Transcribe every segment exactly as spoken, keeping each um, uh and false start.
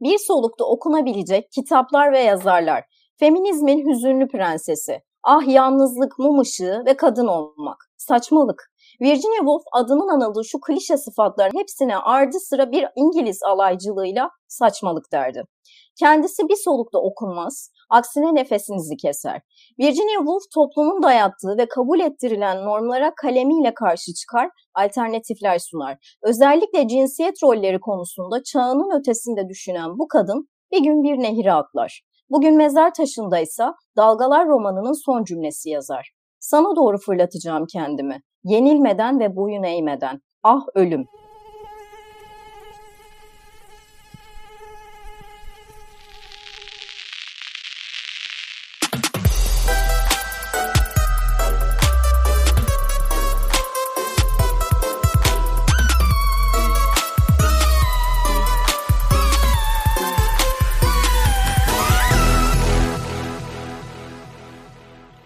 bir solukta okunabilecek kitaplar ve yazarlar, feminizmin hüzünlü prensesi, ah yalnızlık, mum ışığı ve kadın olmak, saçmalık. Virginia Woolf adının anıldığı şu klişe sıfatların hepsine ardı sıra bir İngiliz alaycılığıyla saçmalık derdi. Kendisi bir solukta okunmaz, aksine nefesinizi keser. Virginia Woolf toplumun dayattığı ve kabul ettirilen normlara kalemiyle karşı çıkar, alternatifler sunar. Özellikle cinsiyet rolleri konusunda çağının ötesinde düşünen bu kadın bir gün bir nehire atlar. Bugün mezar taşındaysa Dalgalar romanının son cümlesi yazar. Sana doğru fırlatacağım kendimi, yenilmeden ve boyun eğmeden. Ah ölüm!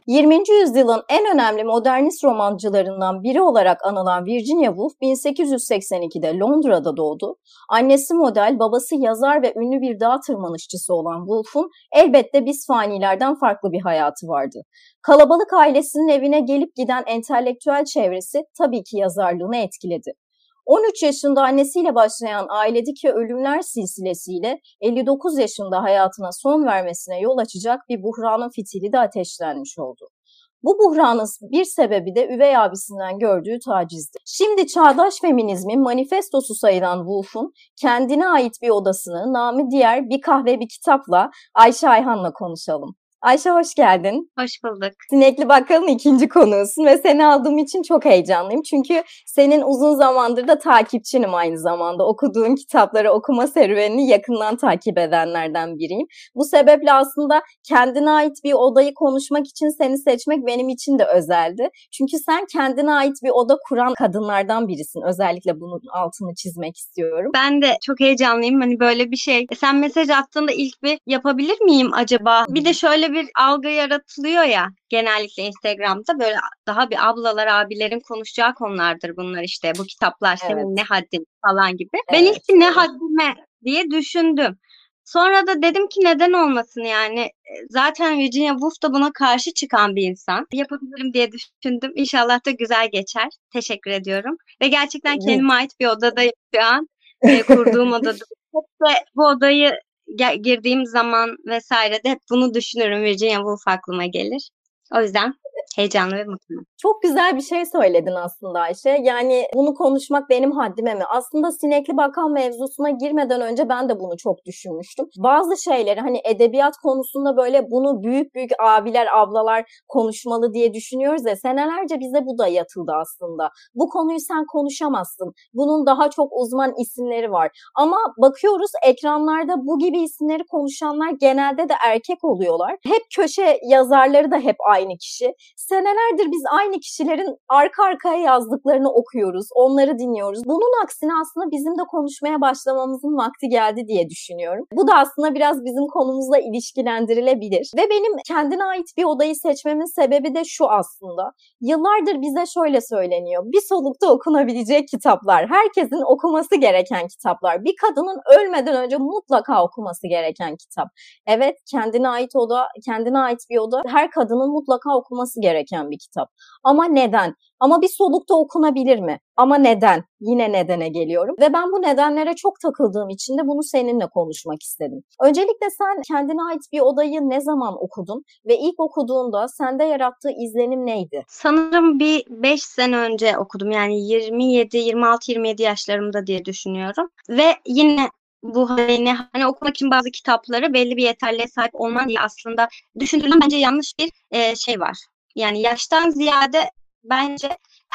yirminci yüzyılın en önemli modernist romancılarından biri olarak anılan Virginia Woolf bin sekiz yüz seksen ikide Londra'da doğdu. Annesi model, babası yazar ve ünlü bir dağ tırmanışçısı olan Woolf'un elbette biz fanilerden farklı bir hayatı vardı. Kalabalık ailesinin evine gelip giden entelektüel çevresi tabii ki yazarlığını etkiledi. on üç yaşında annesiyle başlayan ailedeki ölümler silsilesiyle elli dokuz yaşında hayatına son vermesine yol açacak bir buhranın fitili de ateşlenmiş oldu. Bu buhranın bir sebebi de üvey abisinden gördüğü tacizdi. Şimdi çağdaş feminizmin manifestosu sayılan Woolf'un kendine ait bir odasını namı diğer bir kahve bir kitapla Ayşe Ayhan'la konuşalım. Ayşe hoş geldin. Hoş bulduk. Sinekli Bakkal'ın ikinci konuğusun ve seni aldığım için çok heyecanlıyım. Çünkü senin uzun zamandır da takipçinim aynı zamanda. Okuduğun kitapları, okuma serüvenini yakından takip edenlerden biriyim. Bu sebeple aslında kendine ait bir odayı konuşmak için seni seçmek benim için de özeldi. Çünkü sen kendine ait bir oda kuran kadınlardan birisin. Özellikle bunun altını çizmek istiyorum. Ben de çok heyecanlıyım. Hani böyle bir şey. E sen mesaj attığında ilk bir yapabilir miyim acaba? Bir de şöyle bir algı yaratılıyor ya genellikle Instagram'da, böyle daha bir ablalar, abilerin konuşacağı konulardır bunlar, işte bu kitaplar senin evet. ne haddin falan gibi. Evet, ben ilk bir ne evet. haddime diye düşündüm. Sonra da dedim ki neden olmasın yani. Zaten Virginia Woolf da buna karşı çıkan bir insan. Yapabilirim diye düşündüm. İnşallah da güzel geçer. Teşekkür ediyorum. Ve gerçekten kendime ait bir odadayım şu an. E, kurduğum odada. Hep bu odayı girdiğim zaman vesaire de hep bunu düşünürüm. Virginia Woolf aklıma gelir. O yüzden heyecanlı ve mutluyum. Çok güzel bir şey söyledin aslında Ayşe. Yani bunu konuşmak benim haddime mi? Aslında Sinekli Bakkal mevzusuna girmeden önce ben de bunu çok düşünmüştüm. Bazı şeyleri hani edebiyat konusunda böyle bunu büyük büyük abiler, ablalar konuşmalı diye düşünüyoruz ya, senelerce bize bu da yatıldı aslında. Bu konuyu sen konuşamazsın. Bunun daha çok uzman isimleri var. Ama bakıyoruz ekranlarda bu gibi isimleri konuşanlar genelde de erkek oluyorlar. Hep köşe yazarları da hep aynı kişi. Senelerdir biz aynı kişilerin arka arkaya yazdıklarını okuyoruz, onları dinliyoruz. Bunun aksine aslında bizim de konuşmaya başlamamızın vakti geldi diye düşünüyorum. Bu da aslında biraz bizim konumuzla ilişkilendirilebilir. Ve benim kendine ait bir odayı seçmemin sebebi de şu aslında. Yıllardır bize şöyle söyleniyor. Bir solukta okunabilecek kitaplar, herkesin okuması gereken kitaplar, bir kadının ölmeden önce mutlaka okuması gereken kitap. Evet, kendine ait oda, kendine ait bir oda her kadının mutlaka okuması gereken bir kitap. Ama neden? Ama bir solukta okunabilir mi? Ama neden? Yine nedene geliyorum. Ve ben bu nedenlere çok takıldığım için de bunu seninle konuşmak istedim. Öncelikle sen kendine ait bir odayı ne zaman okudun? Ve ilk okuduğunda sende yarattığı izlenim neydi? Sanırım bir beş sene önce okudum. Yani yirmi yedi, yirmi altı, yirmi yedi yaşlarımda diye düşünüyorum. Ve yine bu hani, hani okumak için bazı kitapları belli bir yeterliğe sahip olman diye aslında düşündürülen bence yanlış bir e, şey var. Yani yaştan ziyade bence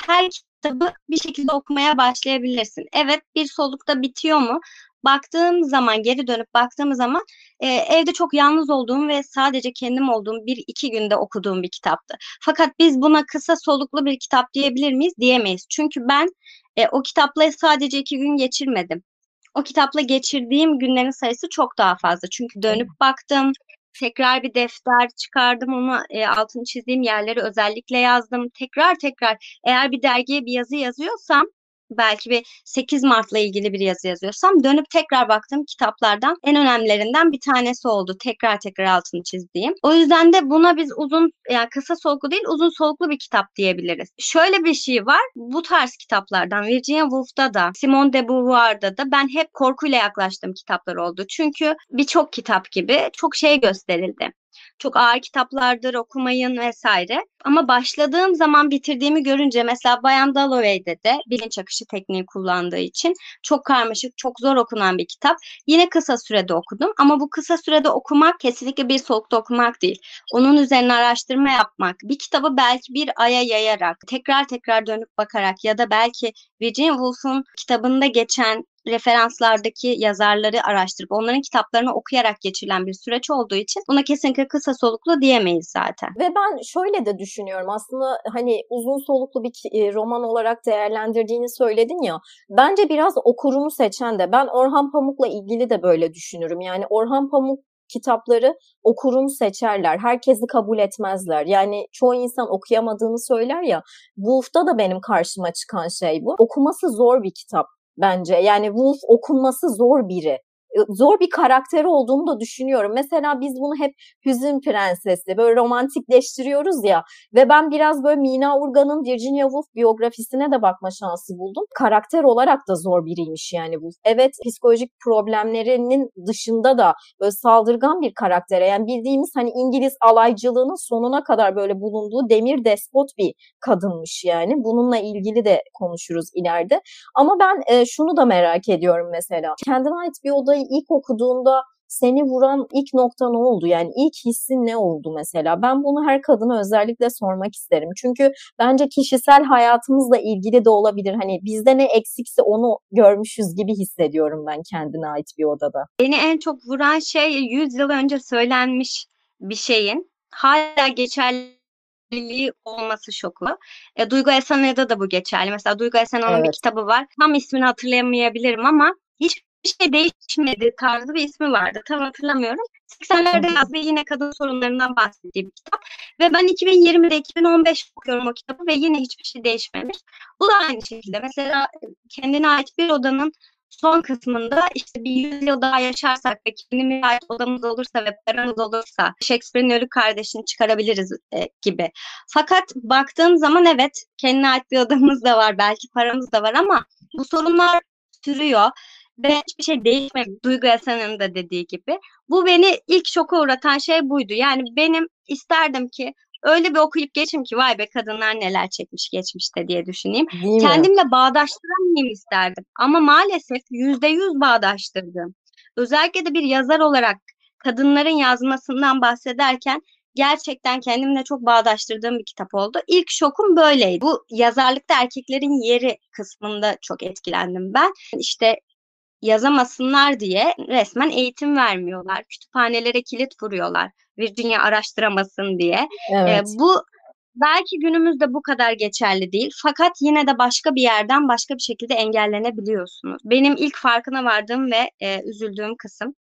her kitabı bir şekilde okumaya başlayabilirsin. Evet, bir solukta bitiyor mu? Baktığım zaman, geri dönüp baktığım zaman e, evde çok yalnız olduğum ve sadece kendim olduğum bir iki günde okuduğum bir kitaptı. Fakat biz buna kısa soluklu bir kitap diyebilir miyiz? Diyemeyiz. Çünkü ben e, o kitapla sadece iki gün geçirmedim. O kitapla geçirdiğim günlerin sayısı çok daha fazla. Çünkü dönüp baktım, tekrar bir defter çıkardım, onu e, altını çizdiğim yerleri özellikle yazdım. Tekrar tekrar eğer bir dergiye bir yazı yazıyorsam belki bir sekiz Mart'la ilgili bir yazı yazıyorsam dönüp tekrar baktığım kitaplardan en önemlilerinden bir tanesi oldu. Tekrar tekrar altını çizdiğim. O yüzden de buna biz uzun, yani kısa soluklu değil, uzun soluklu bir kitap diyebiliriz. Şöyle bir şey var. Bu tarz kitaplardan Virginia Woolf'ta da, Simone de Beauvoir'da da ben hep korkuyla yaklaştığım kitaplar oldu. Çünkü birçok kitap gibi çok şey gösterildi. Çok ağır kitaplardır, okumayın vesaire. Ama başladığım zaman bitirdiğimi görünce, mesela Bayan Dalloway'de de bilinç akışı tekniği kullandığı için çok karmaşık, çok zor okunan bir kitap. Yine kısa sürede okudum ama bu kısa sürede okumak kesinlikle bir solukta okumak değil. Onun üzerine araştırma yapmak, bir kitabı belki bir aya yayarak, tekrar tekrar dönüp bakarak ya da belki Virginia Woolf'un kitabında geçen referanslardaki yazarları araştırıp onların kitaplarını okuyarak geçirilen bir süreç olduğu için buna kesinlikle kısa soluklu diyemeyiz zaten. Ve ben şöyle de düşünüyorum aslında, hani uzun soluklu bir roman olarak değerlendirdiğini söyledin ya, bence biraz okurunu seçen de, ben Orhan Pamuk'la ilgili de böyle düşünürüm. Yani Orhan Pamuk kitapları okurunu seçerler. Herkesi kabul etmezler. Yani çoğu insan okuyamadığını söyler ya. Woolf'ta da benim karşıma çıkan şey bu. Okuması zor bir kitap. Bence yani Woolf okunması zor biri. Zor bir karakteri olduğunu da düşünüyorum. Mesela biz bunu hep Hüzün Prensesi böyle romantikleştiriyoruz ya, ve ben biraz böyle Mina Urgan'ın Virginia Woolf biyografisine de bakma şansı buldum. Karakter olarak da zor biriymiş yani Woolf. Evet, psikolojik problemlerinin dışında da böyle saldırgan bir karaktere, yani bildiğimiz hani İngiliz alaycılığının sonuna kadar böyle bulunduğu demir despot bir kadınmış yani. Bununla ilgili de konuşuruz ileride. Ama ben şunu da merak ediyorum mesela. Kendime ait bir odayı ilk okuduğumda seni vuran ilk nokta ne oldu? Yani ilk hissin ne oldu mesela? Ben bunu her kadına özellikle sormak isterim. Çünkü bence kişisel hayatımızla ilgili de olabilir. Hani bizde ne eksikse onu görmüşüz gibi hissediyorum ben kendine ait bir odada. Beni en çok vuran şey yüz yıl önce söylenmiş bir şeyin hala geçerli olması şoku. E, Duygu Esen'de de bu geçerli. Mesela Duygu Esen'in evet. Bir kitabı var. Tam ismini hatırlayamayabilirim ama hiç bir şey değişmedi tarzı bir ismi vardı. Tam hatırlamıyorum. seksenlerde yazdığı yine kadın sorunlarından bahsettiği bir kitap. Ve ben iki bin yirmide iki bin on beşte okuyorum o kitabı ve yine hiçbir şey değişmemiş. Bu da aynı şekilde. Mesela kendine ait bir odanın son kısmında işte bir yüz yıl daha yaşarsak ve kendine ait odamız olursa ve paramız olursa Shakespeare'in Ölü Kardeşini çıkarabiliriz e, gibi. Fakat baktığım zaman evet, kendine ait bir odamız da var, belki paramız da var ama bu sorunlar sürüyor. Ve hiçbir şey değişmedi. Duygu Esen'in de dediği gibi. Bu beni ilk şoka uğratan şey buydu. Yani benim isterdim ki öyle bir okuyup geçeyim ki vay be kadınlar neler çekmiş geçmişte diye düşüneyim. Değil Kendimle mi? Bağdaştıramayayım isterdim. Ama maalesef yüzde yüz bağdaştırdım. Özellikle de bir yazar olarak kadınların yazmasından bahsederken gerçekten kendimle çok bağdaştırdığım bir kitap oldu. İlk şokum böyleydi. Bu yazarlıkta erkeklerin yeri kısmında çok etkilendim ben. İşte yazamasınlar diye resmen eğitim vermiyorlar. Kütüphanelere kilit vuruyorlar. Virginia araştıramasın diye. Evet. Ee, bu belki günümüzde bu kadar geçerli değil. Fakat yine de başka bir yerden başka bir şekilde engellenebiliyorsunuz. Benim ilk farkına vardığım ve e, üzüldüğüm kısım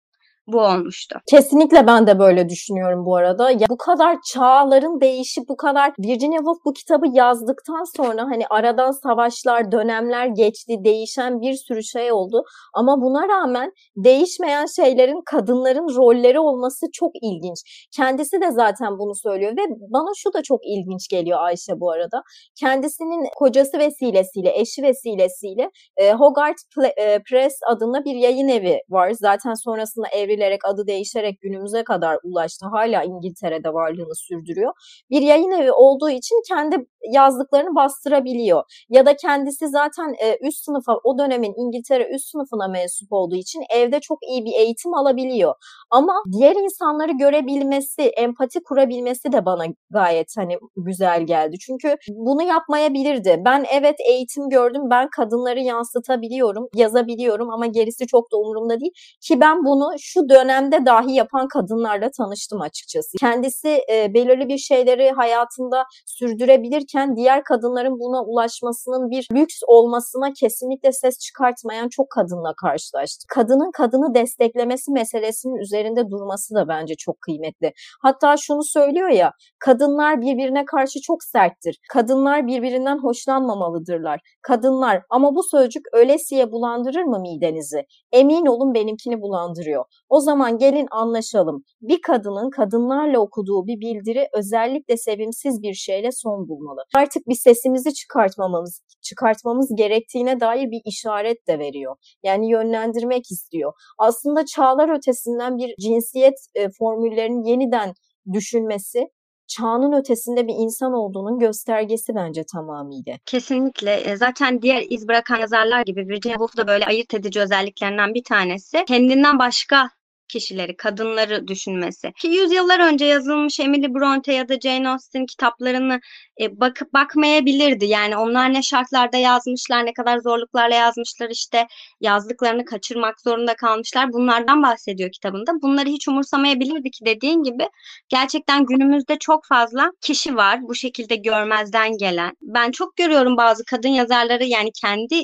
bu olmuştu. Kesinlikle ben de böyle düşünüyorum bu arada. Ya bu kadar çağların değişip bu kadar Virginia Woolf bu kitabı yazdıktan sonra hani aradan savaşlar, dönemler geçti, değişen bir sürü şey oldu. Ama buna rağmen değişmeyen şeylerin kadınların rolleri olması çok ilginç. Kendisi de zaten bunu söylüyor ve bana şu da çok ilginç geliyor Ayşe bu arada. Kendisinin kocası vesilesiyle, eşi vesilesiyle e, Hogarth Press adında bir yayın evi var. Zaten sonrasında evli adı değişerek günümüze kadar ulaştı. Hala İngiltere'de varlığını sürdürüyor. Bir yayın evi olduğu için kendi yazdıklarını bastırabiliyor. Ya da kendisi zaten üst sınıfa, o dönemin İngiltere üst sınıfına mensup olduğu için evde çok iyi bir eğitim alabiliyor. Ama diğer insanları görebilmesi, empati kurabilmesi de bana gayet hani güzel geldi. Çünkü bunu yapmayabilirdi. Ben evet eğitim gördüm, ben kadınları yansıtabiliyorum, yazabiliyorum ama gerisi çok da umurumda değil. Ki ben bunu şu bu dönemde dahi yapan kadınlarla tanıştım açıkçası. Kendisi e, belirli bir şeyleri hayatında sürdürebilirken diğer kadınların buna ulaşmasının bir lüks olmasına kesinlikle ses çıkartmayan çok kadınla karşılaştık. Kadının kadını desteklemesi meselesinin üzerinde durması da bence çok kıymetli. Hatta şunu söylüyor ya, kadınlar birbirine karşı çok serttir. Kadınlar birbirinden hoşlanmamalıdırlar. Kadınlar, ama bu sözcük ölesiye bulandırır mı midenizi? Emin olun benimkini bulandırıyor. O zaman gelin anlaşalım. Bir kadının kadınlarla okuduğu bir bildiri özellikle sevimsiz bir şeyle son bulmalı. Artık bir sesimizi çıkartmamamız, çıkartmamız gerektiğine dair bir işaret de veriyor. Yani yönlendirmek istiyor. Aslında çağlar ötesinden bir cinsiyet e, formüllerinin yeniden düşünmesi, çağının ötesinde bir insan olduğunun göstergesi bence tamamıyla. Kesinlikle. Zaten diğer iz bırakan yazarlar gibi Virginia Woolf da böyle ayırt edici özelliklerinden bir tanesi. Kendinden başka kişileri, kadınları düşünmesi. Ki yüzyıllar önce yazılmış Emily Brontë ya da Jane Austen kitaplarını e, bakıp bakmayabilirdi. Yani onlar ne şartlarda yazmışlar, ne kadar zorluklarla yazmışlar, işte yazdıklarını kaçırmak zorunda kalmışlar. Bunlardan bahsediyor kitabında. Bunları hiç umursamayabilirdi ki dediğin gibi gerçekten günümüzde çok fazla kişi var bu şekilde görmezden gelen. Ben çok görüyorum bazı kadın yazarları, yani kendi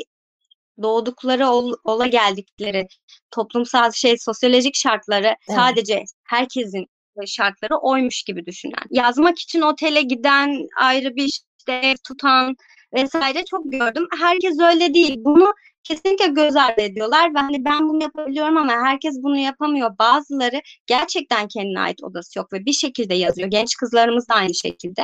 doğdukları, ol, ola geldikleri toplumsal şey, sosyolojik şartları, evet, sadece herkesin şartları oymuş gibi düşünen. Yazmak için otele giden, ayrı bir işte ev tutan vesaire çok gördüm. Herkes öyle değil. Bunu kesinlikle göz ardı ediyorlar ve hani ben bunu yapabiliyorum ama herkes bunu yapamıyor. Bazıları gerçekten kendine ait odası yok ve bir şekilde yazıyor. Genç kızlarımız da aynı şekilde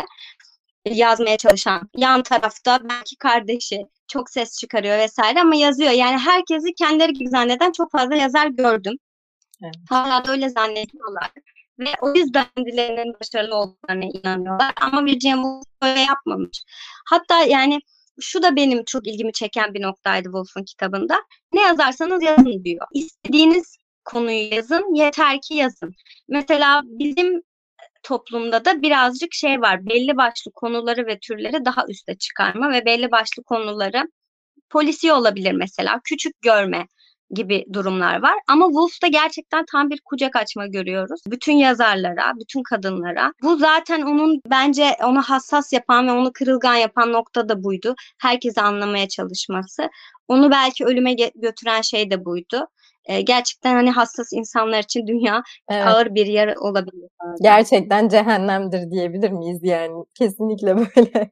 yazmaya çalışan. Yan tarafta belki kardeşi çok ses çıkarıyor vesaire ama yazıyor. Yani herkesi kendileri gibi zanneden çok fazla yazar gördüm. Evet. Hala da öyle zannediyorlar. Ve o yüzden dilerinin başarılı olduğuna inanıyorlar. Ama Virginia Woolf öyle yapmamış. Hatta yani şu da benim çok ilgimi çeken bir noktaydı Woolf'un kitabında. Ne yazarsanız yazın diyor. İstediğiniz konuyu yazın, yeter ki yazın. Mesela bizim toplumda da birazcık şey var, belli başlı konuları ve türleri daha üste çıkarma ve belli başlı konuları polisiye olabilir mesela, küçük görme gibi durumlar var. Ama Woolf'ta gerçekten tam bir kucak açma görüyoruz. Bütün yazarlara, bütün kadınlara. Bu zaten onun, bence onu hassas yapan ve onu kırılgan yapan nokta da buydu. Herkesi anlamaya çalışması. Onu belki ölüme götüren şey de buydu. Gerçekten hani hassas insanlar için dünya, evet, ağır bir yer olabilir. Gerçekten cehennemdir diyebilir miyiz yani? Kesinlikle böyle.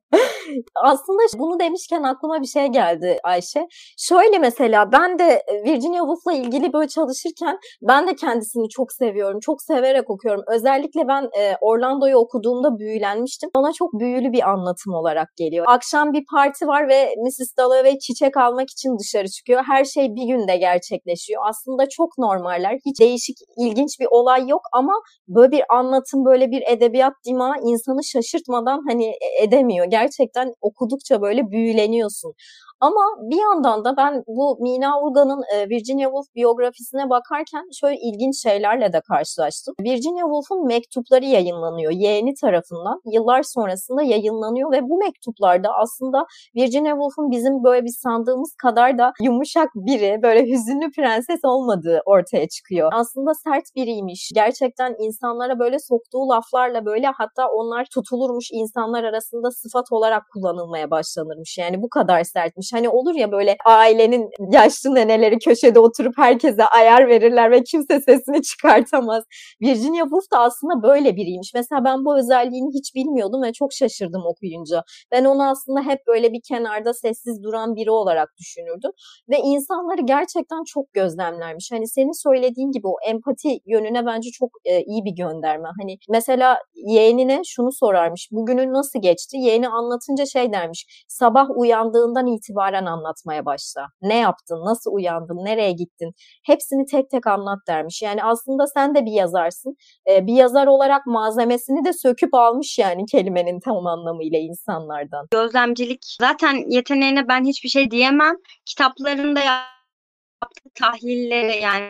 Aslında bunu demişken aklıma bir şey geldi Ayşe. Şöyle mesela ben de Virginia Woolf'la ilgili böyle çalışırken ben de kendisini çok seviyorum. Çok severek okuyorum. Özellikle ben Orlando'yu okuduğumda büyülenmiştim. Bana çok büyülü bir anlatım olarak geliyor. Akşam bir parti var ve missus Dalloway çiçek almak için dışarı çıkıyor. Her şey bir günde gerçekleşiyor. Aslında çok normaller. Hiç değişik, ilginç bir olay yok ama böyle bir anlatım, böyle bir edebiyat dimağı insanı şaşırtmadan hani edemiyor. Gerçekten okudukça böyle büyüleniyorsun. Ama bir yandan da ben bu Mina Urgan'ın Virginia Woolf biyografisine bakarken şöyle ilginç şeylerle de karşılaştım. Virginia Woolf'un mektupları yayınlanıyor. Yeğeni tarafından yıllar sonrasında yayınlanıyor ve bu mektuplarda aslında Virginia Woolf'un bizim böyle bir sandığımız kadar da yumuşak biri, böyle hüzünlü prenses olmadığı ortaya çıkıyor. Aslında sert biriymiş. Gerçekten insanlara böyle soktuğu laflarla böyle, hatta onlar tutulurmuş, insanlar arasında sıfat olarak kullanılmaya başlanırmış. Yani bu kadar sertmiş. Hani olur ya böyle ailenin yaşlı neneleri köşede oturup herkese ayar verirler ve kimse sesini çıkartamaz. Virginia Woolf da aslında böyle biriymiş. Mesela ben bu özelliğini hiç bilmiyordum ve çok şaşırdım okuyunca. Ben onu aslında hep böyle bir kenarda sessiz duran biri olarak düşünürdüm. Ve insanları gerçekten çok gözlemlermiş. Hani senin söylediğin gibi o empati yönüne bence çok e, iyi bir gönderme. Hani mesela yeğenine şunu sorarmış. Bugünün nasıl geçti? Yeğeni anlatınca şey dermiş. Sabah uyandığından itibaren itibaren anlatmaya başla. Ne yaptın? Nasıl uyandın? Nereye gittin? Hepsini tek tek anlat dermiş. Yani aslında sen de bir yazarsın. Ee, bir yazar olarak malzemesini de söküp almış yani kelimenin tam anlamıyla insanlardan. Gözlemcilik zaten yeteneğine ben hiçbir şey diyemem. Kitaplarında yaptığı tahlillere, yani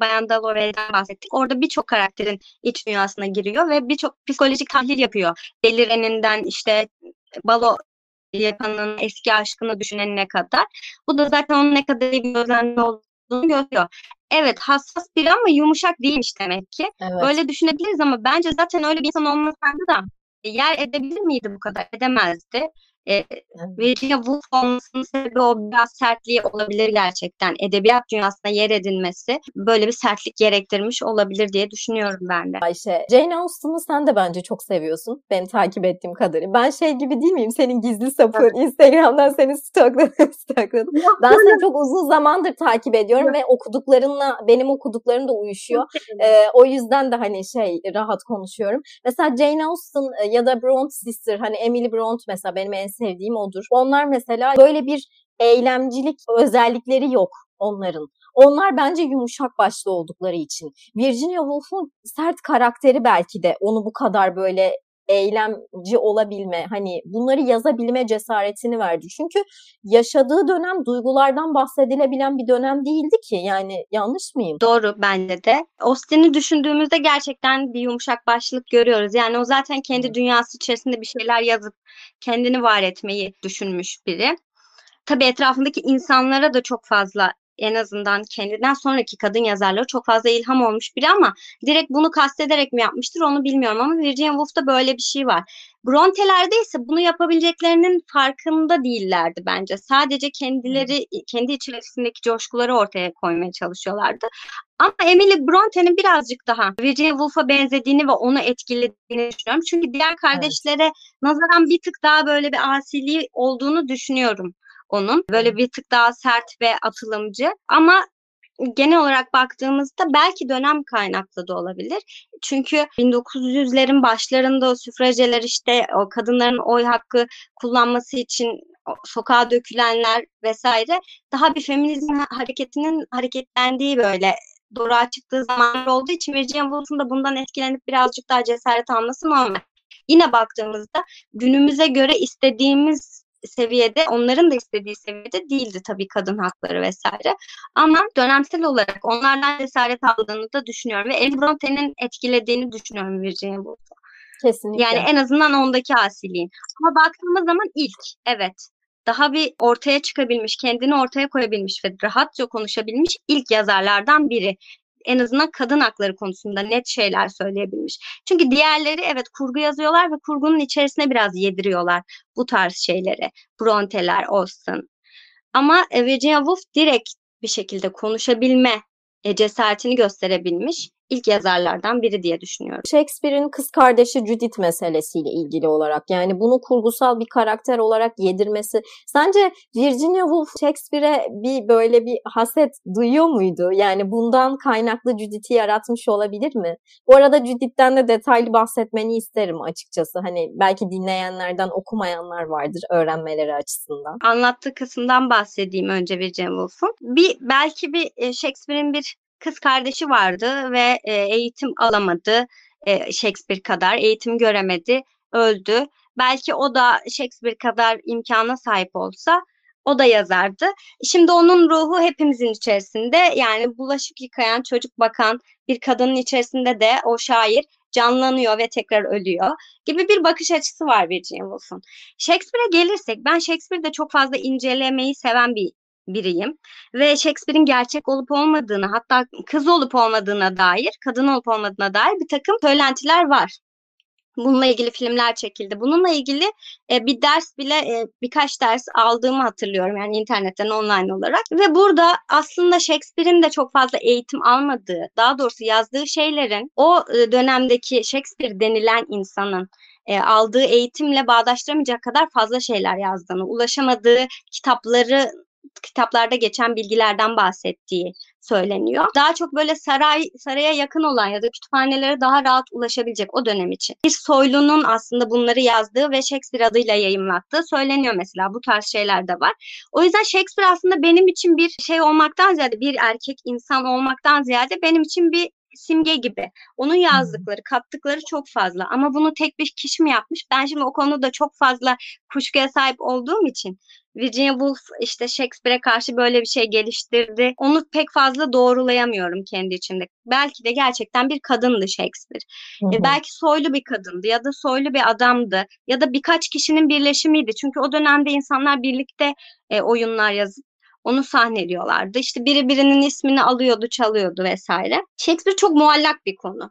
Bayan Dalloway'den bahsettik. Orada birçok karakterin iç dünyasına giriyor ve birçok psikolojik tahlil yapıyor. Delireninden işte balo yapanın eski aşkını düşünenine kadar. Bu da zaten onun ne kadar iyi bir gözlemci olduğunu olduğunu görüyor. Evet, hassas biri ama yumuşak değilmiş demek ki. Evet. Böyle düşünebiliriz ama bence zaten öyle bir insan olmasaydı da yer edebilir miydi bu kadar? Edemezdi. Ee, Virginia Woolf olmasının sebebi o biraz sertliği olabilir gerçekten. Edebiyat dünyasına yer edinmesi böyle bir sertlik gerektirmiş olabilir diye düşünüyorum ben de. Ayşe, Jane Austen'ı sen de bence çok seviyorsun. Benim takip ettiğim kadarıyla. Ben şey gibi değil miyim? Senin gizli sapın. Instagram'dan seni stalkladım. stalkladım. Ben seni çok uzun zamandır takip ediyorum ve okuduklarınla benim okuduklarım da uyuşuyor. Ee, o yüzden de hani şey rahat konuşuyorum. Mesela Jane Austen ya da Bronte Sister, hani Emily Brontë mesela benim en sevdiğim odur. Onlar mesela böyle bir eylemcilik özellikleri yok onların. Onlar bence yumuşak başlı oldukları için. Virginia Woolf'un sert karakteri belki de onu bu kadar böyle eylemci olabilme, hani bunları yazabilme cesaretini verdi. Çünkü yaşadığı dönem duygulardan bahsedilebilen bir dönem değildi ki. Yani yanlış mıyım? Doğru, bence de. Austen'i düşündüğümüzde gerçekten bir yumuşak başlılık görüyoruz. Yani o zaten kendi dünyası içerisinde bir şeyler yazıp kendini var etmeyi düşünmüş biri. Tabii etrafındaki insanlara da çok fazla, en azından kendinden sonraki kadın yazarlara çok fazla ilham olmuş biri ama direkt bunu kastederek mi yapmıştır onu bilmiyorum ama Virginia Woolf'ta böyle bir şey var. Bronte'lerde ise bunu yapabileceklerinin farkında değillerdi bence. Sadece kendileri, kendi içerisindeki coşkuları ortaya koymaya çalışıyorlardı. Ama Emily Bronte'nin birazcık daha Virginia Woolf'a benzediğini ve onu etkilediğini düşünüyorum. Çünkü diğer kardeşlere evet, nazaran bir tık daha böyle bir asiliği olduğunu düşünüyorum onun. Böyle bir tık daha sert ve atılımcı ama genel olarak baktığımızda belki dönem kaynaklı da olabilir. Çünkü bin dokuz yüzlerin başlarında süfrajeler, işte o kadınların oy hakkı kullanması için sokağa dökülenler vesaire, daha bir feminizm hareketinin hareketlendiği, böyle doğruğa çıktığı zamanlar olduğu için Virginia Woolf'un da bundan etkilenip birazcık daha cesaret alması normal. Yine baktığımızda günümüze göre istediğimiz seviyede, onların da istediği seviyede değildi tabii kadın hakları vesaire. Ama dönemsel olarak onlardan cesaret aldığını da düşünüyorum ve Emily Bronte'nin etkilediğini düşünüyorum Virginia Woolf'u. Kesinlikle. Yani en azından ondaki asiliğin. Ama baktığımız zaman ilk, evet, daha bir ortaya çıkabilmiş, kendini ortaya koyabilmiş ve rahatça konuşabilmiş ilk yazarlardan biri. En azından kadın hakları konusunda net şeyler söyleyebilmiş. Çünkü diğerleri evet kurgu yazıyorlar ve kurgunun içerisine biraz yediriyorlar bu tarz şeyleri. Bronte'ler, Austen. Ama Virginia Woolf direkt bir şekilde konuşabilme cesaretini gösterebilmiş ilk yazarlardan biri diye düşünüyorum. Shakespeare'in kız kardeşi Judith meselesiyle ilgili olarak, yani bunu kurgusal bir karakter olarak yedirmesi. Sence Virginia Woolf Shakespeare'e bir böyle bir haset duyuyor muydu? Yani bundan kaynaklı Judith'i yaratmış olabilir mi? Bu arada Judith'ten de detaylı bahsetmeni isterim açıkçası. Hani belki dinleyenlerden okumayanlar vardır öğrenmeleri açısından. Anlattığı kısımdan bahsedeyim önce Virginia Woolf'un. Bir, belki bir Shakespeare'in bir kız kardeşi vardı ve eğitim alamadı, Shakespeare kadar eğitim göremedi, öldü. Belki o da Shakespeare kadar imkana sahip olsa o da yazardı. Şimdi onun ruhu hepimizin içerisinde, yani bulaşık yıkayan, çocuk bakan bir kadının içerisinde de o şair canlanıyor ve tekrar ölüyor gibi bir bakış açısı var Virginia Woolf'un. Shakespeare'e gelirsek, ben Shakespeare'de çok fazla incelemeyi seven bir biriyim ve Shakespeare'in gerçek olup olmadığını, hatta kız olup olmadığına dair, kadın olup olmadığına dair bir takım söylentiler var. Bununla ilgili filmler çekildi. Bununla ilgili e, bir ders bile, e, birkaç ders aldığımı hatırlıyorum, yani internetten online olarak. Ve burada aslında Shakespeare'in de çok fazla eğitim almadığı, daha doğrusu yazdığı şeylerin o e, dönemdeki Shakespeare denilen insanın E, aldığı eğitimle bağdaştıramayacak kadar fazla şeyler yazdığını, ulaşamadığı kitapları kitaplarda geçen bilgilerden bahsettiği söyleniyor. Daha çok böyle saray saraya yakın olan ya da kütüphanelere daha rahat ulaşabilecek o dönem için bir soylunun aslında bunları yazdığı ve Shakespeare adıyla yayımlattığı söyleniyor mesela. Bu tarz şeyler de var. O yüzden Shakespeare aslında benim için bir şey olmaktan ziyade, bir erkek insan olmaktan ziyade benim için bir simge gibi. Onun yazdıkları, kattıkları çok fazla. Ama bunu tek bir kişi mi yapmış? Ben şimdi o konuda çok fazla kuşkuya sahip olduğum için Virginia Woolf işte Shakespeare'e karşı böyle bir şey geliştirdi. Onu pek fazla doğrulayamıyorum kendi içimde. Belki de gerçekten bir kadındı Shakespeare. Hı hı. Belki soylu bir kadındı ya da soylu bir adamdı ya da birkaç kişinin birleşimiydi. Çünkü o dönemde insanlar birlikte oyunlar yazıp onu sahneliyorlardı. İşte biri birinin ismini alıyordu, çalıyordu vesaire. Shakespeare çok muallak bir konu.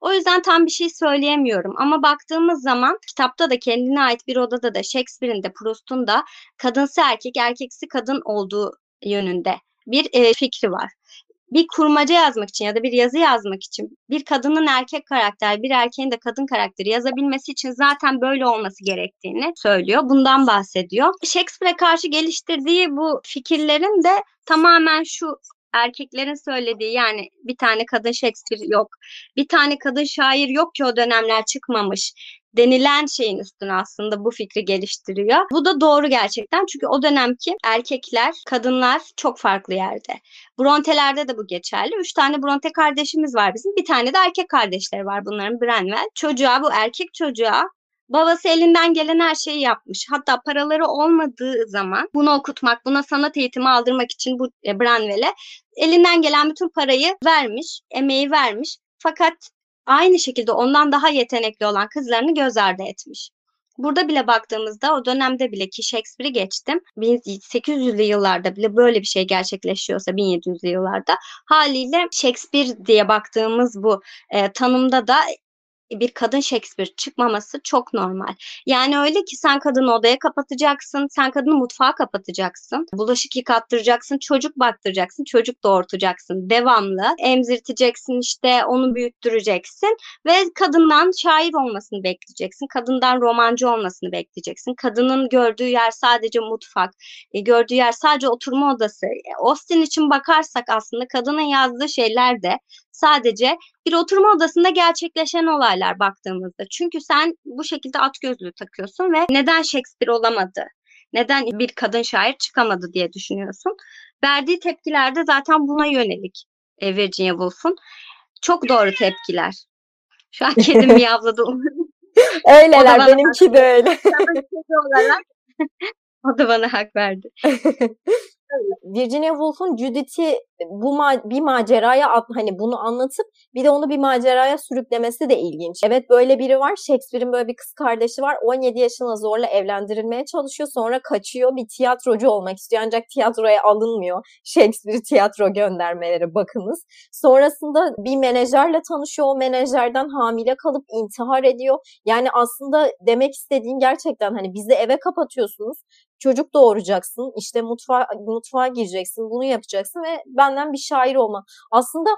O yüzden tam bir şey söyleyemiyorum ama baktığımız zaman kitapta da kendine ait bir odada da Shakespeare'in de Proust'un da kadınsı erkek, erkeksi kadın olduğu yönünde bir e, fikri var. Bir kurmaca yazmak için ya da bir yazı yazmak için bir kadının erkek karakteri, bir erkeğin de kadın karakteri yazabilmesi için zaten böyle olması gerektiğini söylüyor. Bundan bahsediyor. Shakespeare'e karşı geliştirdiği bu fikirlerin de tamamen şu erkeklerin söylediği, yani bir tane kadın Shakespeare yok, bir tane kadın şair yok ki o dönemler çıkmamış denilen şeyin üstüne aslında bu fikri geliştiriyor. Bu da doğru gerçekten, çünkü o dönemki erkekler, kadınlar çok farklı yerde. Bronte'lerde de bu geçerli. Üç tane Bronte kardeşimiz var bizim. Bir tane de erkek kardeşleri var bunların, Branwell. Çocuğa, bu erkek çocuğa babası elinden gelen her şeyi yapmış. Hatta paraları olmadığı zaman bunu okutmak, buna sanat eğitimi aldırmak için bu Branwell'e elinden gelen bütün parayı vermiş, emeği vermiş. Fakat aynı şekilde ondan daha yetenekli olan kızlarını göz ardı etmiş. Burada bile baktığımızda o dönemde bile, ki Shakespeare'i geçtim, bin sekiz yüzlü yıllarda bile böyle bir şey gerçekleşiyorsa bin yedi yüzlü yıllarda, haliyle Shakespeare diye baktığımız bu e, tanımda da bir kadın Shakespeare çıkmaması çok normal. Yani öyle ki sen kadını odaya kapatacaksın, sen kadını mutfağa kapatacaksın, bulaşık yıkattıracaksın, çocuk baktıracaksın, çocuk doğurtacaksın, devamlı emzirteceksin, işte onu büyüttüreceksin ve kadından şair olmasını bekleyeceksin, kadından romancı olmasını bekleyeceksin. Kadının gördüğü yer sadece mutfak, gördüğü yer sadece oturma odası. Austen için bakarsak aslında kadının yazdığı şeyler de sadece bir oturma odasında gerçekleşen olaylar baktığımızda. Çünkü sen bu şekilde at gözlüğü takıyorsun ve neden Shakespeare olamadı, neden bir kadın şair çıkamadı diye düşünüyorsun. Verdiği tepkiler de zaten buna yönelik Virginia Woolf'un. Çok doğru tepkiler. Şu an kedim miyavladı. Öyleler, benimki de öyle. O da bana hak verdi. Virginia Woolf'un Judith'i bu ma- bir maceraya at, hani bunu anlatıp bir de onu bir maceraya sürüklemesi de ilginç. Evet, böyle biri var. Shakespeare'in böyle bir kız kardeşi var. on yedi yaşına zorla evlendirilmeye çalışıyor. Sonra kaçıyor. Bir tiyatrocu olmak istiyor. Ancak tiyatroya alınmıyor. Shakespeare tiyatro göndermeleri, bakınız. Sonrasında bir menajerle tanışıyor. O menajerden hamile kalıp intihar ediyor. Yani aslında demek istediğim gerçekten hani bizi eve kapatıyorsunuz. Çocuk doğuracaksın, işte mutfağa, mutfağa gireceksin, bunu yapacaksın ve benden bir şair olma. Aslında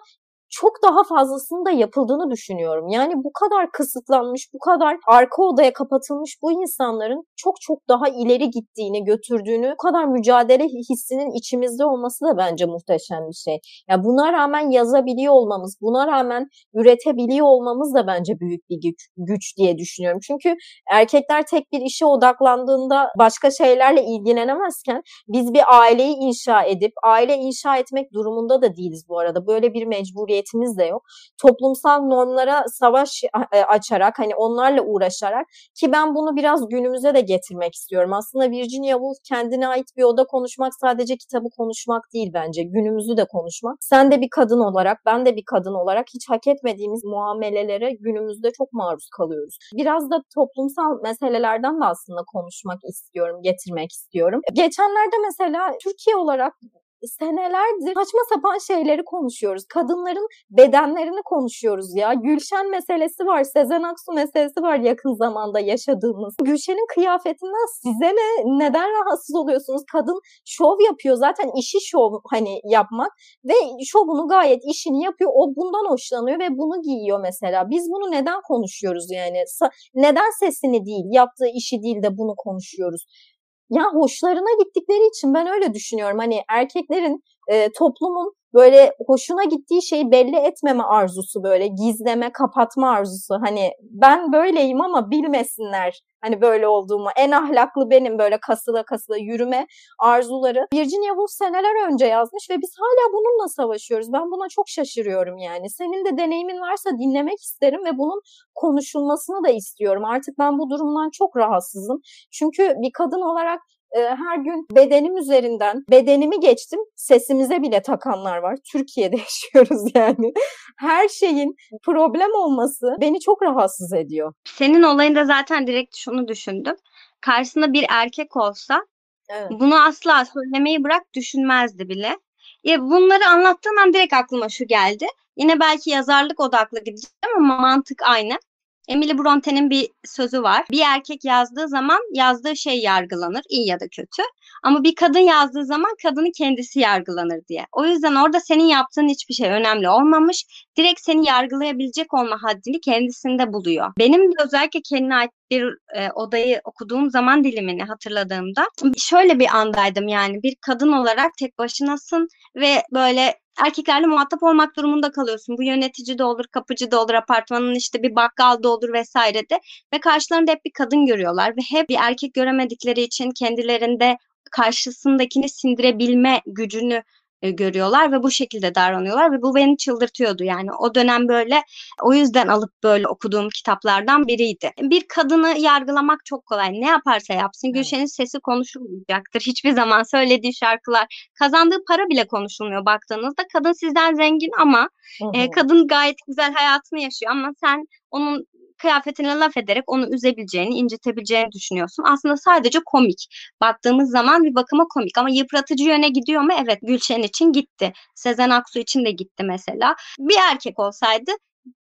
çok daha fazlasının da yapıldığını düşünüyorum. Yani bu kadar kısıtlanmış, bu kadar arka odaya kapatılmış bu insanların çok çok daha ileri gittiğini, götürdüğünü, bu kadar mücadele hissinin içimizde olması da bence muhteşem bir şey. Yani buna rağmen yazabiliyor olmamız, buna rağmen üretebiliyor olmamız da bence büyük bir güç, güç diye düşünüyorum. Çünkü erkekler tek bir işe odaklandığında başka şeylerle ilgilenemezken biz bir aileyi inşa edip, aile inşa etmek durumunda da değiliz bu arada. Böyle bir mecburiyet de yok. Toplumsal normlara savaş açarak, hani onlarla uğraşarak, ki ben bunu biraz günümüze de getirmek istiyorum. Aslında Virginia Woolf kendine ait bir oda konuşmak sadece kitabı konuşmak değil bence. Günümüzü de konuşmak. Sen de bir kadın olarak, ben de bir kadın olarak hiç hak etmediğimiz muamelelere günümüzde çok maruz kalıyoruz. Biraz da toplumsal meselelerden de aslında konuşmak istiyorum, getirmek istiyorum. Geçenlerde mesela Türkiye olarak senelerdir saçma sapan şeyleri konuşuyoruz. Kadınların bedenlerini konuşuyoruz ya. Gülşen meselesi var, Sezen Aksu meselesi var yakın zamanda yaşadığımız. Gülşen'in kıyafetinden size ne, neden rahatsız oluyorsunuz? Kadın şov yapıyor. Zaten işi şov, hani yapmak ve şovunu gayet işini yapıyor. O bundan hoşlanıyor ve bunu giyiyor mesela. Biz bunu neden konuşuyoruz yani? Sa- neden sesini değil, yaptığı işi değil de bunu konuşuyoruz? Ya hoşlarına gittikleri için ben öyle düşünüyorum. Hani erkeklerin, e, toplumun böyle hoşuna gittiği şeyi belli etmeme arzusu, böyle gizleme, kapatma arzusu. Hani ben böyleyim ama bilmesinler hani böyle olduğumu. En ahlaklı benim, böyle kasıla kasıla yürüme arzuları. Virginia Woolf seneler önce yazmış ve biz hala bununla savaşıyoruz. Ben buna çok şaşırıyorum yani. Senin de deneyimin varsa dinlemek isterim ve bunun konuşulmasını da istiyorum. Artık ben bu durumdan çok rahatsızım. Çünkü bir kadın olarak her gün bedenim üzerinden, bedenimi geçtim, sesimize bile takanlar var. Türkiye'de yaşıyoruz yani. Her şeyin problem olması beni çok rahatsız ediyor. Senin olayında zaten direkt şunu düşündüm. Karşısında bir erkek olsa Evet. Bunu asla söylemeyi bırak düşünmezdi bile. Ya bunları anlattığım an direkt aklıma şu geldi. Yine belki yazarlık odaklı gideceğim ama mantık aynı. Emily Brontë'nin bir sözü var. Bir erkek yazdığı zaman yazdığı şey yargılanır, iyi ya da kötü. Ama bir kadın yazdığı zaman kadını kendisi yargılanır diye. O yüzden orada senin yaptığın hiçbir şey önemli olmamış. Direkt seni yargılayabilecek olma haddini kendisinde buluyor. Benim de özellikle kendine ait bir e, odayı okuduğum zaman dilimini hatırladığımda şöyle bir andaydım, yani bir kadın olarak tek başınasın ve böyle erkeklerle muhatap olmak durumunda kalıyorsun. Bu yönetici de olur, kapıcı da olur, apartmanın işte bir bakkal da olur vesaire de. Ve karşılarında hep bir kadın görüyorlar ve hep bir erkek göremedikleri için kendilerinde karşısındakini sindirebilme gücünü e, görüyorlar ve bu şekilde davranıyorlar ve bu beni çıldırtıyordu. Yani o dönem böyle, o yüzden alıp böyle okuduğum kitaplardan biriydi. Bir kadını yargılamak çok kolay. Ne yaparsa yapsın, evet. Gülşen'in sesi konuşulmayacaktır. Hiçbir zaman söylediği şarkılar, kazandığı para bile konuşulmuyor baktığınızda. Kadın sizden zengin ama e, kadın gayet güzel hayatını yaşıyor ama sen onun kıyafetine laf ederek onu üzebileceğini, incitebileceğini düşünüyorsun. Aslında sadece komik. Baktığımız zaman bir bakıma komik ama yıpratıcı yöne gidiyor mu? Evet, Gülşen için gitti. Sezen Aksu için de gitti mesela. Bir erkek olsaydı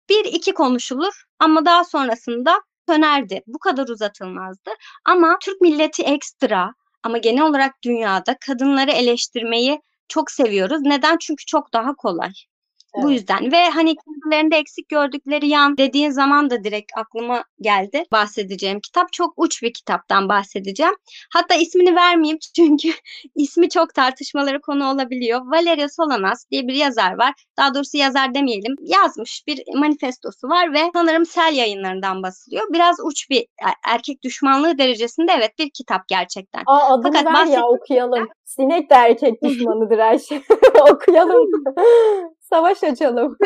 bir iki konuşulur ama daha sonrasında sönerdi. Bu kadar uzatılmazdı. Ama Türk milleti ekstra, ama genel olarak dünyada kadınları eleştirmeyi çok seviyoruz. Neden? Çünkü çok daha kolay. Evet. Bu yüzden ve hani kendilerinde eksik gördükleri yan dediğin zaman da direkt aklıma geldi bahsedeceğim kitap. Çok uç bir kitaptan bahsedeceğim. Hatta ismini vermeyeyim çünkü ismi çok tartışmalara konu olabiliyor. Valeria Solanas diye bir yazar var. Daha doğrusu yazar demeyelim. Yazmış bir manifestosu var ve sanırım Sel Yayınlarından basılıyor. Biraz uç bir erkek düşmanlığı derecesinde, evet, bir kitap gerçekten. Aa, adını Fakat ver bahsettim... ya okuyalım. Sinek de erkek düşmanıdır Ayşe. Okuyalım. Savaş açalım.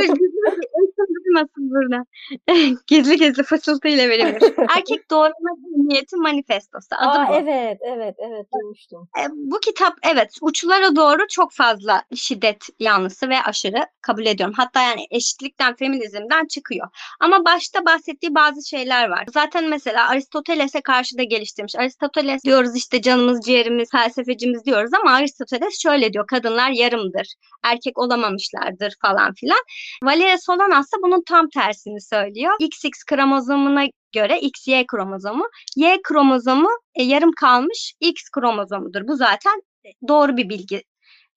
Gizli gizli fısıltıyla verilir. Erkek doğrulama zihniyeti manifestosu. Adı Aa, bu. Evet, evet, evet. Duymuştum. Bu kitap, evet, uçlara doğru çok fazla şiddet yanlısı ve aşırı, kabul ediyorum. Hatta yani eşitlikten, feminizmden çıkıyor. Ama başta bahsettiği bazı şeyler var. Zaten mesela Aristoteles'e karşı da geliştirmiş. Aristoteles diyoruz işte, canımız, ciğerimiz, felsefecimiz diyoruz ama Aristoteles şöyle diyor: kadınlar yarımdır, erkek olamamışlardır falan filan. Valeria Solanas da bunun tam tersini söylüyor. X X kromozomuna göre X Y kromozomu, Y kromozomu e, yarım kalmış X kromozomudur. Bu zaten doğru bir bilgi.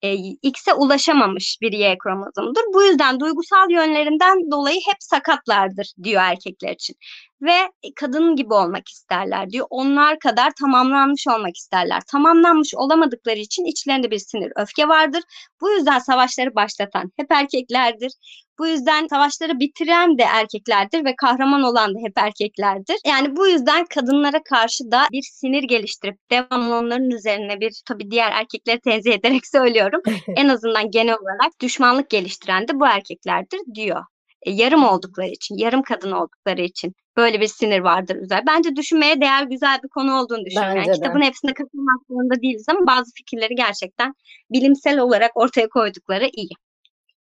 E, X'e ulaşamamış bir Y kromozomudur. Bu yüzden duygusal yönlerinden dolayı hep sakatlardır diyor erkekler için. Ve kadın gibi olmak isterler diyor. Onlar kadar tamamlanmış olmak isterler. Tamamlanmış olamadıkları için içlerinde bir sinir, öfke vardır. Bu yüzden savaşları başlatan hep erkeklerdir. Bu yüzden savaşları bitiren de erkeklerdir ve kahraman olan da hep erkeklerdir. Yani bu yüzden kadınlara karşı da bir sinir geliştirip devamlı onların üzerine bir, tabii diğer erkekleri tenzih ederek söylüyorum, en azından genel olarak düşmanlık geliştiren de bu erkeklerdir diyor. Yarım oldukları için, yarım kadın oldukları için böyle bir sinir vardır üzerinde. Bence düşünmeye değer güzel bir konu olduğunu düşünüyorum. Yani kitabın hepsine katılmak zorunda değiliz ama bazı fikirleri gerçekten bilimsel olarak ortaya koydukları iyi.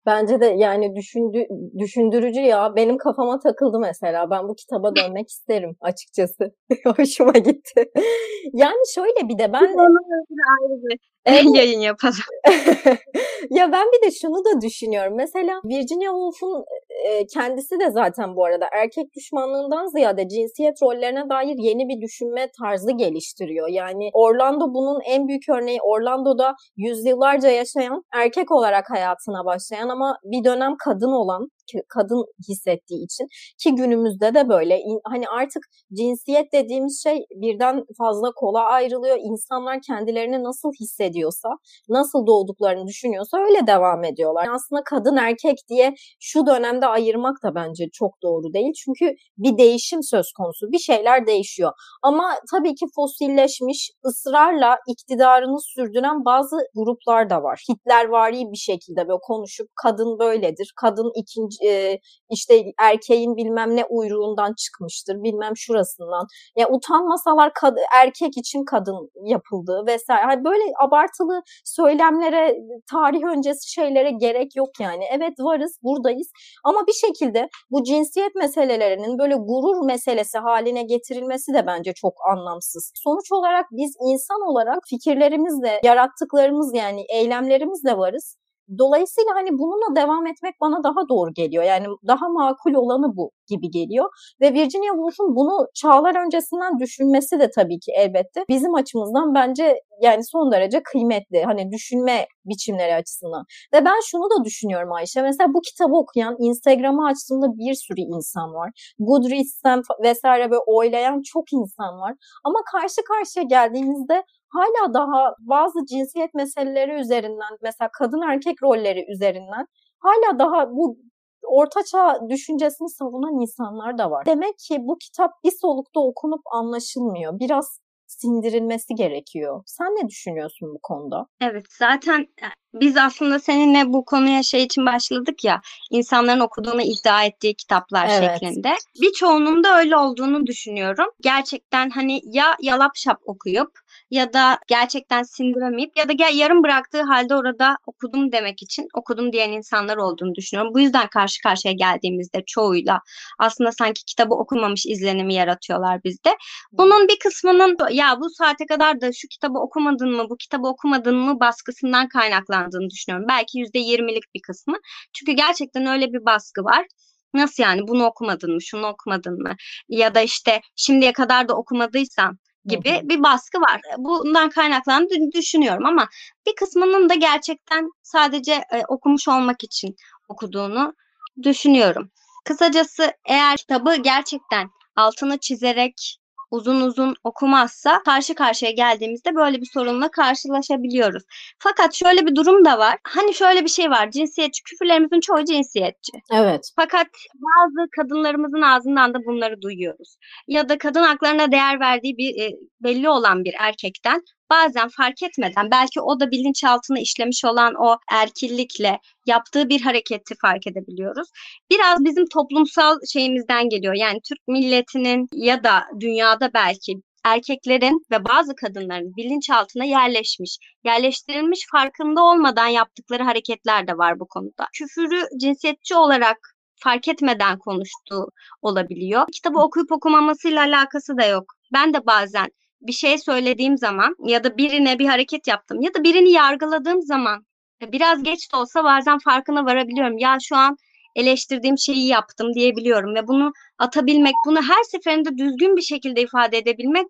Bence de yani düşündü, düşündürücü ya. Benim kafama takıldı mesela. Ben bu kitaba dönmek isterim açıkçası. Hoşuma gitti. Yani şöyle bir de ben de... El yayın yapalım. Ya ben bir de şunu da düşünüyorum. Mesela Virginia Woolf'un kendisi de zaten bu arada erkek düşmanlığından ziyade cinsiyet rollerine dair yeni bir düşünme tarzı geliştiriyor. Yani Orlando bunun en büyük örneği. Orlando'da yüzyıllarca yaşayan, erkek olarak hayatına başlayan ama bir dönem kadın olan, kadın hissettiği için, ki günümüzde de böyle, hani artık cinsiyet dediğimiz şey birden fazla kola ayrılıyor. İnsanlar kendilerini nasıl hissediyorsa, nasıl doğduklarını düşünüyorsa öyle devam ediyorlar. Aslında kadın erkek diye şu dönemde ayırmak da bence çok doğru değil. Çünkü bir değişim söz konusu. Bir şeyler değişiyor. Ama tabii ki fosilleşmiş, ısrarla iktidarını sürdüren bazı gruplar da var. Hitlervari bir şekilde böyle konuşup kadın böyledir, kadın ikinci e, işte erkeğin bilmem ne uyruğundan çıkmıştır, bilmem şurasından. Ya utanmasalar kad- erkek için kadın yapıldı vesaire. Yani böyle abartılı söylemlere, tarih öncesi şeylere gerek yok yani. Evet varız, buradayız ama bir şekilde bu cinsiyet meselelerinin böyle gurur meselesi haline getirilmesi de bence çok anlamsız. Sonuç olarak biz insan olarak fikirlerimizle, yarattıklarımız yani eylemlerimizle varız. Dolayısıyla hani bununla devam etmek bana daha doğru geliyor. Yani daha makul olanı bu gibi geliyor. Ve Virginia Woolf'un bunu çağlar öncesinden düşünmesi de tabii ki elbette bizim açımızdan bence yani son derece kıymetli. Hani düşünme biçimleri açısından. Ve ben şunu da düşünüyorum Ayşe. Mesela bu kitabı okuyan, Instagram'ı açtığımda bir sürü insan var. Goodreads'ten vesaire böyle oylayan çok insan var. Ama karşı karşıya geldiğimizde hala daha bazı cinsiyet meseleleri üzerinden, mesela kadın erkek rolleri üzerinden hala daha bu ortaçağ düşüncesini savunan insanlar da var. Demek ki bu kitap bir solukta okunup anlaşılmıyor. Biraz sindirilmesi gerekiyor. Sen ne düşünüyorsun bu konuda? Evet, zaten biz aslında seninle bu konuya şey için başladık ya, insanların okuduğunu iddia ettiği kitaplar evet. şeklinde. Birçoğunun da öyle olduğunu düşünüyorum. Gerçekten hani ya yalap şap okuyup ya da gerçekten sindiremeyip ya da yarım bıraktığı halde orada okudum demek için okudum diyen insanlar olduğunu düşünüyorum. Bu yüzden karşı karşıya geldiğimizde çoğuyla aslında sanki kitabı okumamış izlenimi yaratıyorlar bizde. Bunun bir kısmının ya bu saate kadar da şu kitabı okumadın mı, bu kitabı okumadın mı baskısından kaynaklandığını düşünüyorum. Belki yüzde yirmilik bir kısmı. Çünkü gerçekten öyle bir baskı var. Nasıl yani bunu okumadın mı, şunu okumadın mı ya da işte şimdiye kadar da okumadıysan gibi bir baskı var. Bundan kaynaklandığını düşünüyorum ama bir kısmının da gerçekten sadece e, okumuş olmak için okuduğunu düşünüyorum. Kısacası eğer kitabı gerçekten altını çizerek uzun uzun okumazsa karşı karşıya geldiğimizde böyle bir sorunla karşılaşabiliyoruz. Fakat şöyle bir durum da var. Hani şöyle bir şey var. Cinsiyetçi, küfürlerimizin çoğu cinsiyetçi. Evet. Fakat bazı kadınlarımızın ağzından da bunları duyuyoruz. Ya da kadın haklarına değer verdiği bir belli olan bir erkekten bazen fark etmeden, belki o da bilinçaltına işlemiş olan o erkillikle yaptığı bir hareketi fark edebiliyoruz. Biraz bizim toplumsal şeyimizden geliyor. Yani Türk milletinin ya da dünyada belki erkeklerin ve bazı kadınların bilinçaltına yerleşmiş, yerleştirilmiş farkında olmadan yaptıkları hareketler de var bu konuda. Küfürü cinsiyetçi olarak fark etmeden konuştuğu olabiliyor. Kitabı okuyup okumamasıyla alakası da yok. Ben de bazen bir şey söylediğim zaman ya da birine bir hareket yaptım ya da birini yargıladığım zaman biraz geç de olsa bazen farkına varabiliyorum. Ya şu an eleştirdiğim şeyi yaptım diyebiliyorum ve bunu atabilmek, bunu her seferinde düzgün bir şekilde ifade edebilmek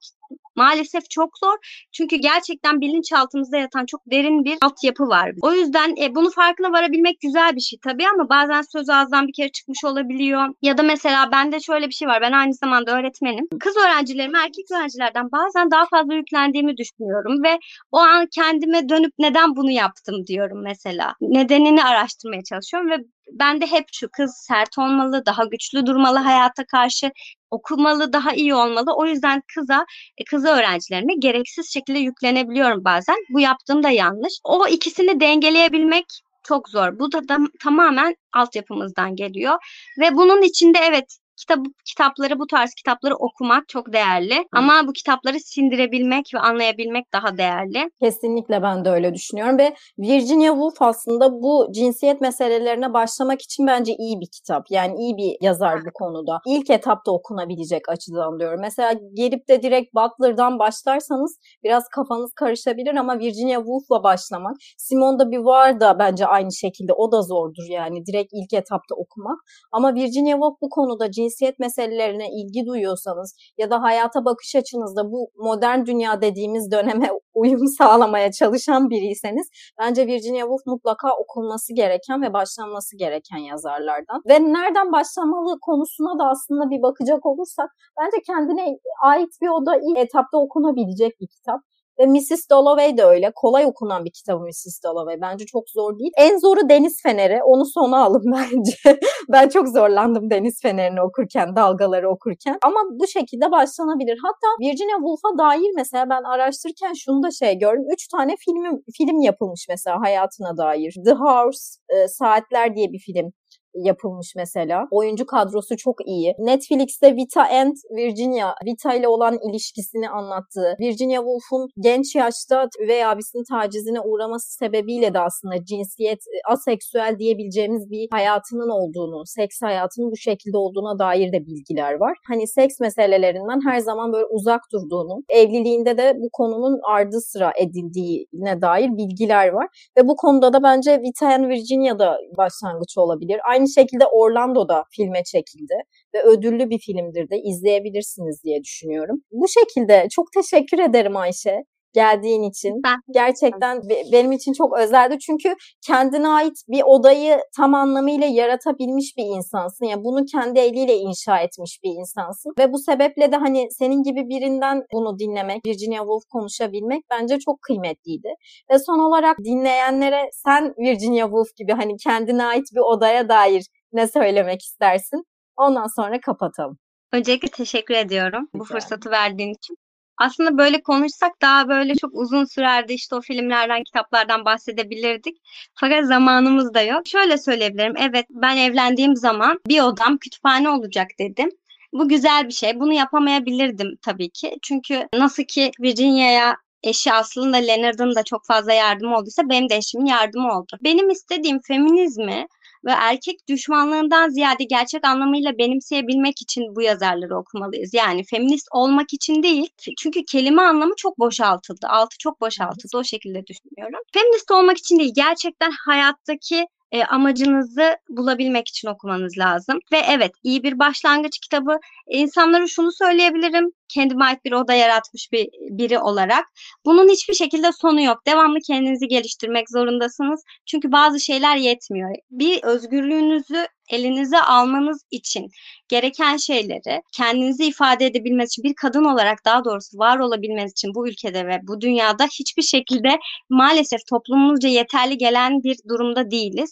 maalesef çok zor. Çünkü gerçekten bilinçaltımızda yatan çok derin bir altyapı var. O yüzden e, bunu farkına varabilmek güzel bir şey tabii ama bazen söz ağızdan bir kere çıkmış olabiliyor. Ya da mesela bende şöyle bir şey var. Ben aynı zamanda öğretmenim. Kız öğrencilerime erkek öğrencilerden bazen daha fazla yüklendiğimi düşünüyorum ve o an kendime dönüp neden bunu yaptım diyorum mesela. Nedenini araştırmaya çalışıyorum ve ben de hep şu kız sert olmalı, daha güçlü durmalı hayata karşı, okumalı, daha iyi olmalı. O yüzden kıza, kız öğrencilerime gereksiz şekilde yüklenebiliyorum bazen. Bu yaptığım da yanlış. O ikisini dengeleyebilmek çok zor. Bu da, da tamamen altyapımızdan geliyor. Ve bunun içinde evet kitap, kitapları, bu tarz kitapları okumak çok değerli. Ama bu kitapları sindirebilmek ve anlayabilmek daha değerli. Kesinlikle ben de öyle düşünüyorum ve Virginia Woolf aslında bu cinsiyet meselelerine başlamak için bence iyi bir kitap. Yani iyi bir yazar bu konuda. İlk etapta okunabilecek açıdan diyorum. Mesela gelip de direkt Butler'dan başlarsanız biraz kafanız karışabilir ama Virginia Woolf'la başlamak. Simone de Beauvoir da bence aynı şekilde, o da zordur yani direkt ilk etapta okumak. Ama Virginia Woolf bu konuda cinsiyet cinsiyet meselelerine ilgi duyuyorsanız ya da hayata bakış açınızda bu modern dünya dediğimiz döneme uyum sağlamaya çalışan biriyseniz bence Virginia Woolf mutlaka okunması gereken ve başlanması gereken yazarlardan. Ve nereden başlamalı konusuna da aslında bir bakacak olursak bence kendine ait bir oda, ilk etapta okunabilecek bir kitap. Ve missus Dalloway de öyle. Kolay okunan bir kitabı missus Dalloway. Bence çok zor değil. En zoru Deniz Feneri. Onu sona alın bence. Ben çok zorlandım Deniz Feneri'ni okurken, Dalgaları okurken. Ama bu şekilde başlanabilir. Hatta Virginia Woolf'a dair mesela ben araştırırken şunu da şey gördüm. Üç tane film, film yapılmış mesela hayatına dair. The Hours, Saatler diye bir film. yapılmış mesela. Oyuncu kadrosu çok iyi. Netflix'te Vita and Virginia, Vita ile olan ilişkisini anlattığı, Virginia Woolf'un genç yaşta üvey abisinin tacizine uğraması sebebiyle de aslında cinsiyet, aseksüel diyebileceğimiz bir hayatının olduğunu, seks hayatının bu şekilde olduğuna dair de bilgiler var. Hani seks meselelerinden her zaman böyle uzak durduğunu, evliliğinde de bu konunun ardı sıra edildiğine dair bilgiler var. Ve bu konuda da bence Vita and Virginia'da başlangıç olabilir. Aynı şekilde Orlando'da filme çekildi ve ödüllü bir filmdir de, izleyebilirsiniz diye düşünüyorum. Bu şekilde çok teşekkür ederim Ayşe geldiğin için. Ben. Gerçekten benim için çok özeldi. Çünkü kendine ait bir odayı tam anlamıyla yaratabilmiş bir insansın. Yani bunu kendi eliyle inşa etmiş bir insansın. Ve bu sebeple de hani senin gibi birinden bunu dinlemek, Virginia Woolf konuşabilmek bence çok kıymetliydi. Ve son olarak dinleyenlere sen Virginia Woolf gibi hani kendine ait bir odaya dair ne söylemek istersin? Ondan sonra kapatalım. Öncelikle teşekkür ediyorum bu fırsatı verdiğin için. Aslında böyle konuşsak daha böyle çok uzun sürerdi, işte o filmlerden, kitaplardan bahsedebilirdik. Fakat zamanımız da yok. Şöyle söyleyebilirim, evet ben evlendiğim zaman bir odam kütüphane olacak dedim. Bu güzel bir şey. Bunu yapamayabilirdim tabii ki. Çünkü nasıl ki Virginia'ya eşi aslında Leonard'ın da çok fazla yardımı olduysa benim de eşimin yardımı oldu. Benim istediğim feminizmi ve erkek düşmanlığından ziyade gerçek anlamıyla benimseyebilmek için bu yazarları okumalıyız. Yani feminist olmak için değil. Çünkü kelime anlamı çok boşaltıldı. Altı çok boşaltıldı. O şekilde düşünüyorum. Feminist olmak için değil. Gerçekten hayattaki E, amacınızı bulabilmek için okumanız lazım. Ve evet, iyi bir başlangıç kitabı. E, insanlara şunu söyleyebilirim, kendime ait bir oda yaratmış bir biri olarak. Bunun hiçbir şekilde sonu yok. Devamlı kendinizi geliştirmek zorundasınız. Çünkü bazı şeyler yetmiyor. Bir özgürlüğünüzü elinize almanız için gereken şeyleri kendinizi ifade edebilmeniz için, bir kadın olarak daha doğrusu var olabilmeniz için bu ülkede ve bu dünyada hiçbir şekilde maalesef toplumumuzca yeterli gelen bir durumda değiliz.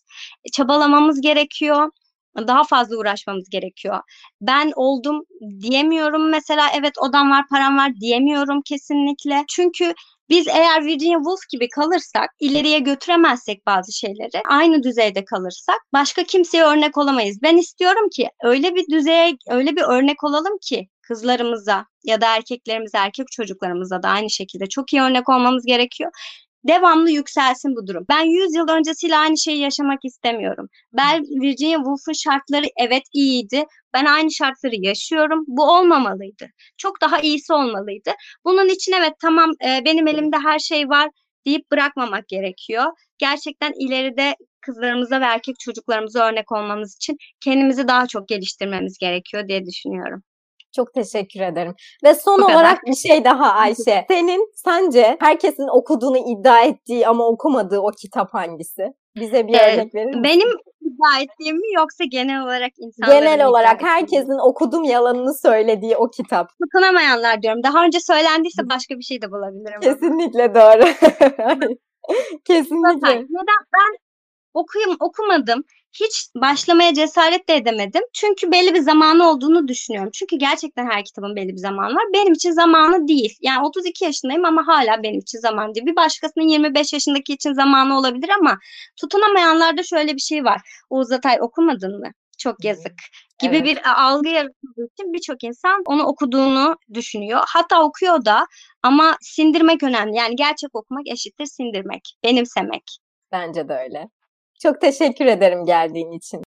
Çabalamamız gerekiyor. Daha fazla uğraşmamız gerekiyor. Ben oldum diyemiyorum mesela, evet odam var, param var diyemiyorum kesinlikle. Çünkü biz eğer Virginia Woolf gibi kalırsak, ileriye götüremezsek bazı şeyleri, aynı düzeyde kalırsak başka kimseye örnek olamayız. Ben istiyorum ki öyle bir düzeye, öyle bir örnek olalım ki kızlarımıza ya da erkeklerimize, erkek çocuklarımıza da aynı şekilde çok iyi örnek olmamız gerekiyor. Devamlı yükselsin bu durum. Ben yüz yıl öncesiyle aynı şeyi yaşamak istemiyorum. Ben Virginia Woolf'un şartları evet iyiydi. Ben aynı şartları yaşıyorum. Bu olmamalıydı. Çok daha iyisi olmalıydı. Bunun için evet tamam e, benim elimde her şey var deyip bırakmamak gerekiyor. Gerçekten ileride kızlarımıza ve erkek çocuklarımıza örnek olmamız için kendimizi daha çok geliştirmemiz gerekiyor diye düşünüyorum. Çok teşekkür ederim. Ve son olarak bir şey daha Ayşe. Senin sence herkesin okuduğunu iddia ettiği ama okumadığı o kitap hangisi? Bize bir ee, örnek verir misin? Benim iddia ettiğim mi yoksa genel olarak insanların? Genel olarak herkesin okudum yalanını söylediği o kitap. Tutunamayanlar diyorum. Daha önce söylendiyse başka bir şey de bulabilirim. Kesinlikle doğru. Kesinlikle. Neden? Ben okuyum, okumadım. Hiç başlamaya cesaret de edemedim. Çünkü belli bir zamanı olduğunu düşünüyorum. Çünkü gerçekten her kitabın belli bir zamanı var. Benim için zamanı değil. Yani otuz iki yaşındayım ama hala benim için zaman değil. Bir başkasının yirmi beş yaşındaki için zamanı olabilir ama tutunamayanlarda şöyle bir şey var. Oğuz Atay okumadın mı? Çok yazık gibi evet. Bir algı yaratıldığı için birçok insan onu okuduğunu düşünüyor. Hatta okuyor da ama sindirmek önemli. Yani gerçek okumak eşittir sindirmek, benimsemek. Bence de öyle. Çok teşekkür ederim geldiğin için.